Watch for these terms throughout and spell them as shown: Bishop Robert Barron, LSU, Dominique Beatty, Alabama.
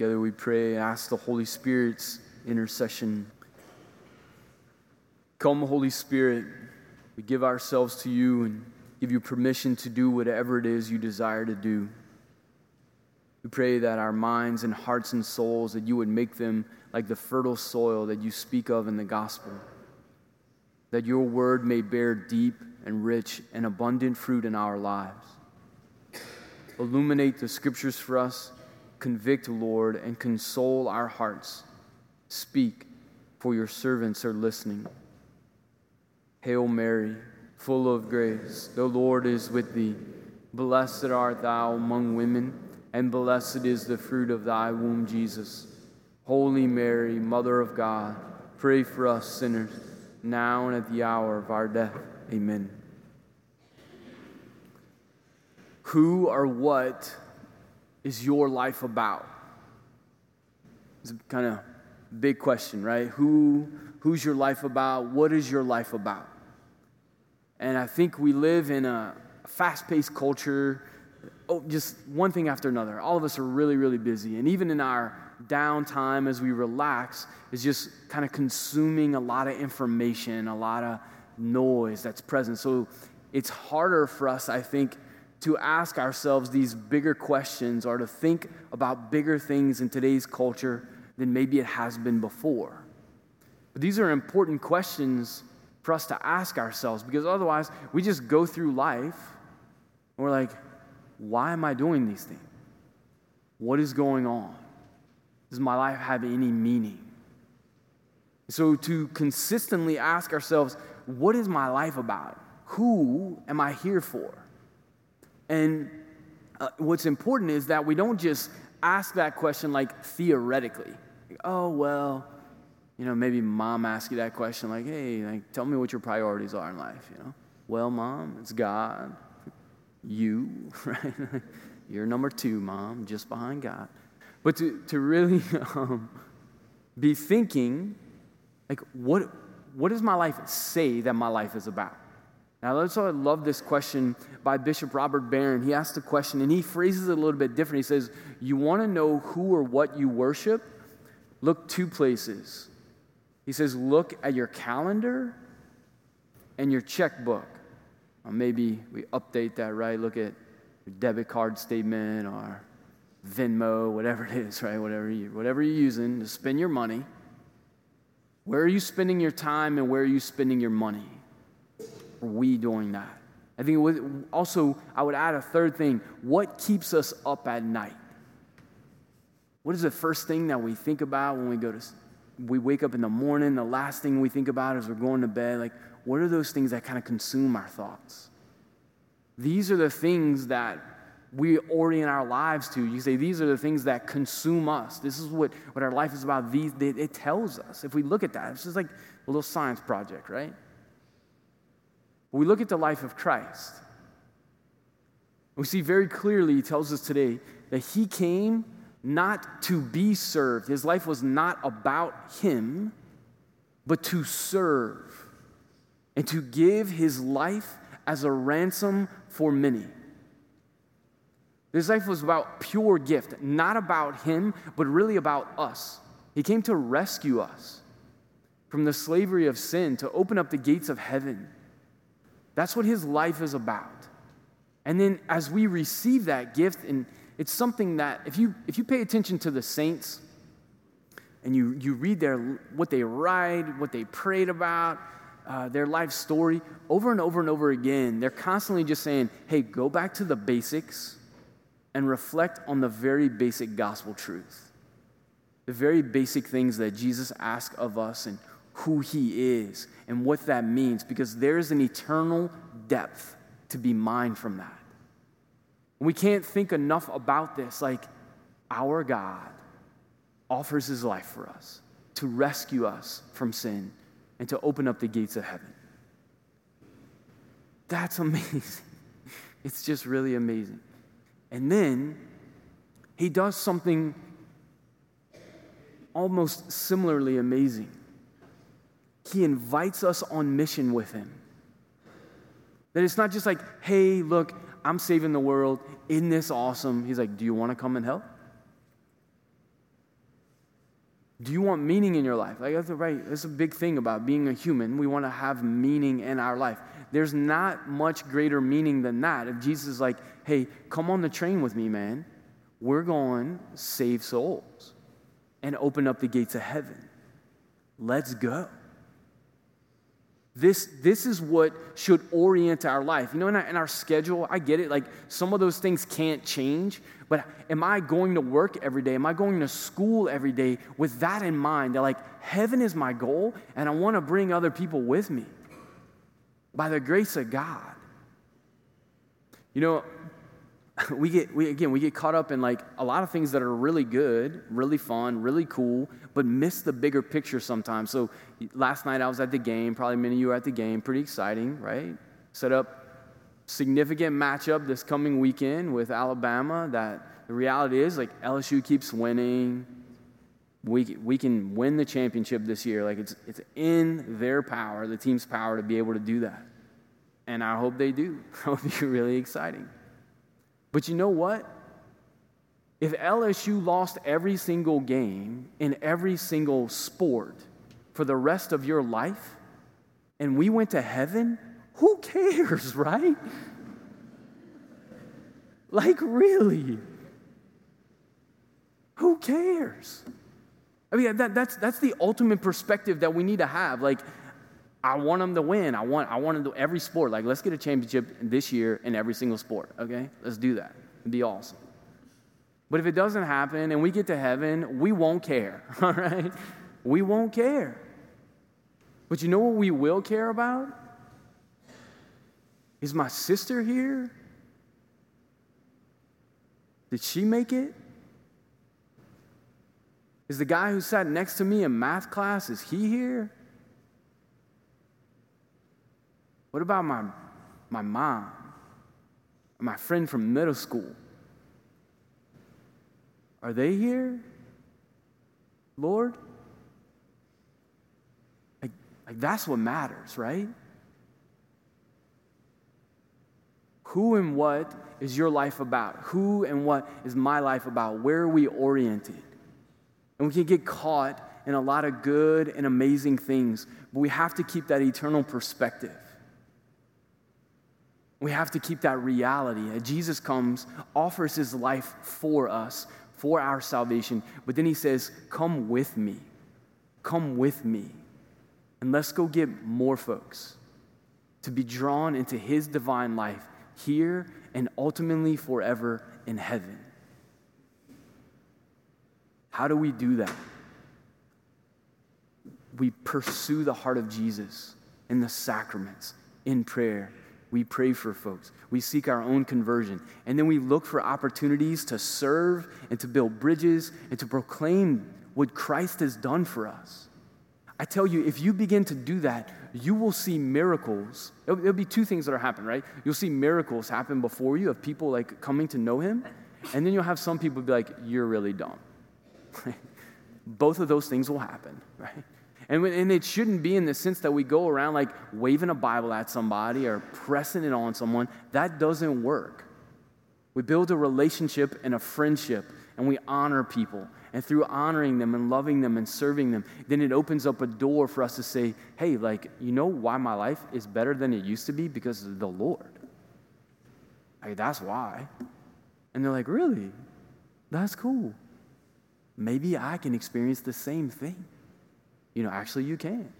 Together we pray, ask the Holy Spirit's intercession. Come, Holy Spirit, we give ourselves to you and give you permission to do whatever it is you desire to do. We pray that our minds and hearts and souls, that you would make them like the fertile soil that you speak of in the gospel, that your word may bear deep and rich and abundant fruit in our lives. Illuminate the scriptures for us. Convict, Lord, and console our hearts. Speak, for your servants are listening. Hail Mary, full of grace, the Lord is with thee. Blessed art thou among women, and blessed is the fruit of thy womb, Jesus. Holy Mary, Mother of God, pray for us sinners, now and at the hour of our death. Amen. Who or what is your life about? It's a kind of big question, right? Who's your life about? What is your life about? And I think we live in a fast-paced culture. Just one thing after another. All of us are really, really busy. And even in our downtime as we relax, it's just kind of consuming a lot of information, a lot of noise that's present. So it's harder for us, I think, to ask ourselves these bigger questions or to think about bigger things in today's culture than maybe it has been before. But these are important questions for us to ask ourselves, because otherwise we just go through life and we're like, why am I doing these things? What is going on? Does my life have any meaning? So to consistently ask ourselves, what is my life about? Who am I here for? And what's important is that we don't just ask that question like theoretically. Like, oh, well, you know, maybe mom asked you that question like, hey, like, tell me what your priorities are in life, you know? Well, mom, it's God, you, right? You're number two, mom, just behind God. But to really be thinking, like, what does my life say that my life is about? Now, that's why I love this question by Bishop Robert Barron. He asked the question, and he phrases it a little bit different. He says, you want to know who or what you worship? Look two places. He says, look at your calendar and your checkbook. Or maybe we update that, right? Look at your debit card statement or Venmo, whatever it is, right? Whatever you're using to spend your money. Where are you spending your time and where are you spending your money? Are we doing that? I think it was, also, I would add a third thing. What keeps us up at night? What is the first thing that we think about when we wake up in the morning? The last thing we think about as we're going to bed. Like, what are those things that kind of consume our thoughts? These are the things that we orient our lives to. You say, these are the things that consume us. This is what our life is about. It tells us. If we look at that, it's just like a little science project, right? When we look at the life of Christ, we see very clearly, he tells us today, that he came not to be served. His life was not about him, but to serve and to give his life as a ransom for many. His life was about pure gift, not about him, but really about us. He came to rescue us from the slavery of sin, to open up the gates of heaven. That's what his life is about. And then as we receive that gift, and it's something that if you pay attention to the saints and you read what they write, what they prayed about, their life story, over and over and over again, they're constantly just saying, hey, go back to the basics and reflect on the very basic gospel truth, the very basic things that Jesus asks of us and who he is and what that means, because there is an eternal depth to be mined from that. We can't think enough about this. Like, our God offers his life for us to rescue us from sin and to open up the gates of heaven. That's amazing. It's just really amazing. And then he does something almost similarly amazing. He invites us on mission with him. That it's not just like, hey, look, I'm saving the world. Isn't this awesome? He's like, do you want to come and help? Do you want meaning in your life? Like that's right. That's a big thing about being a human. We want to have meaning in our life. There's not much greater meaning than that. If Jesus is like, hey, come on the train with me, man. We're going to save souls and open up the gates of heaven. Let's go. This is what should orient our life. You know, in our schedule, I get it. Like, some of those things can't change. But am I going to work every day? Am I going to school every day with that in mind? That, like, heaven is my goal, and I want to bring other people with me by the grace of God. You know, we get caught up in, like, a lot of things that are really good, really fun, really cool, but miss the bigger picture sometimes. So last night I was at the game. Probably many of you are at the game. Pretty exciting, right? Set up significant matchup this coming weekend with Alabama. That the reality is, like, LSU keeps winning. We can win the championship this year. Like, it's in their power, the team's power, to be able to do that. And I hope they do. That would be really exciting. But you know what? If LSU lost every single game in every single sport for the rest of your life, and we went to heaven, who cares, right? Like, really? Who cares? I mean, that's the ultimate perspective that we need to have. Like, I want them to win. I want them to every sport. Like, let's get a championship this year in every single sport, okay? Let's do that. It'd be awesome. But if it doesn't happen and we get to heaven, we won't care, all right? We won't care. But you know what we will care about? Is my sister here? Did she make it? Is the guy who sat next to me in math class, is he here? What about my mom? My friend from middle school? Are they here, Lord? Like that's what matters, right? Who and what is your life about? Who and what is my life about? Where are we oriented? And we can get caught in a lot of good and amazing things, but we have to keep that eternal perspective. We have to keep that reality that Jesus comes, offers his life for us, for our salvation, but then he says, come with me. Come with me. And let's go get more folks to be drawn into his divine life here and ultimately forever in heaven. How do we do that? We pursue the heart of Jesus in the sacraments, in prayer. We pray for folks. We seek our own conversion. And then we look for opportunities to serve and to build bridges and to proclaim what Christ has done for us. I tell you, if you begin to do that, you will see miracles. There'll be two things that are happening, right? You'll see miracles happen before you of people, like, coming to know him. And then you'll have some people be like, you're really dumb. Both of those things will happen, right? And it shouldn't be in the sense that we go around like waving a Bible at somebody or pressing it on someone. That doesn't work. We build a relationship and a friendship, and we honor people. And through honoring them and loving them and serving them, then it opens up a door for us to say, hey, like, you know why my life is better than it used to be? Because of the Lord. Like, that's why. And they're like, really? That's cool. Maybe I can experience the same thing. You know, actually you can.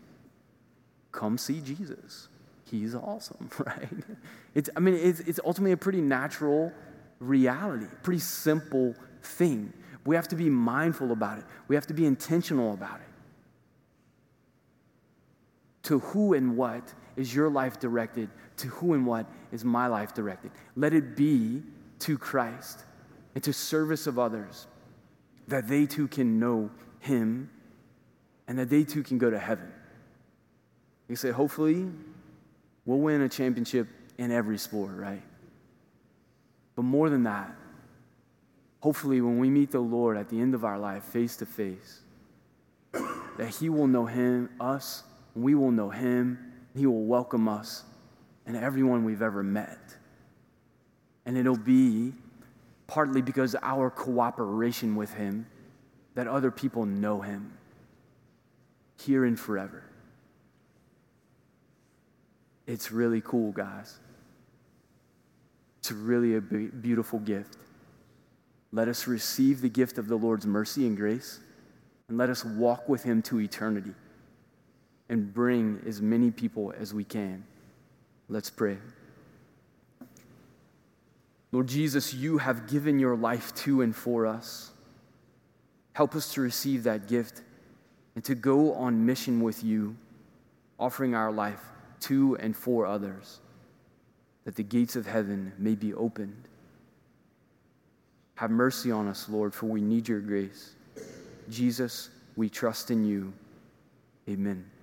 Come see Jesus. He's awesome, right? It's ultimately a pretty natural reality, pretty simple thing. We have to be mindful about it. We have to be intentional about it. To who and what is your life directed? To who and what is my life directed? Let it be to Christ and to service of others, that they too can know him and that they too can go to heaven. You say, hopefully, we'll win a championship in every sport, right? But more than that, hopefully when we meet the Lord at the end of our life, face to face, that he will know him, us, and we will know him, and he will welcome us and everyone we've ever met. And it'll be partly because our cooperation with him that other people know him here and forever. It's really cool, guys. It's really a beautiful gift. Let us receive the gift of the Lord's mercy and grace, and let us walk with him to eternity and bring as many people as we can. Let's pray. Lord Jesus, you have given your life to and for us. Help us to receive that gift and to go on mission with you, offering our life to and for others, that the gates of heaven may be opened. Have mercy on us, Lord, for we need your grace. Jesus, we trust in you. Amen.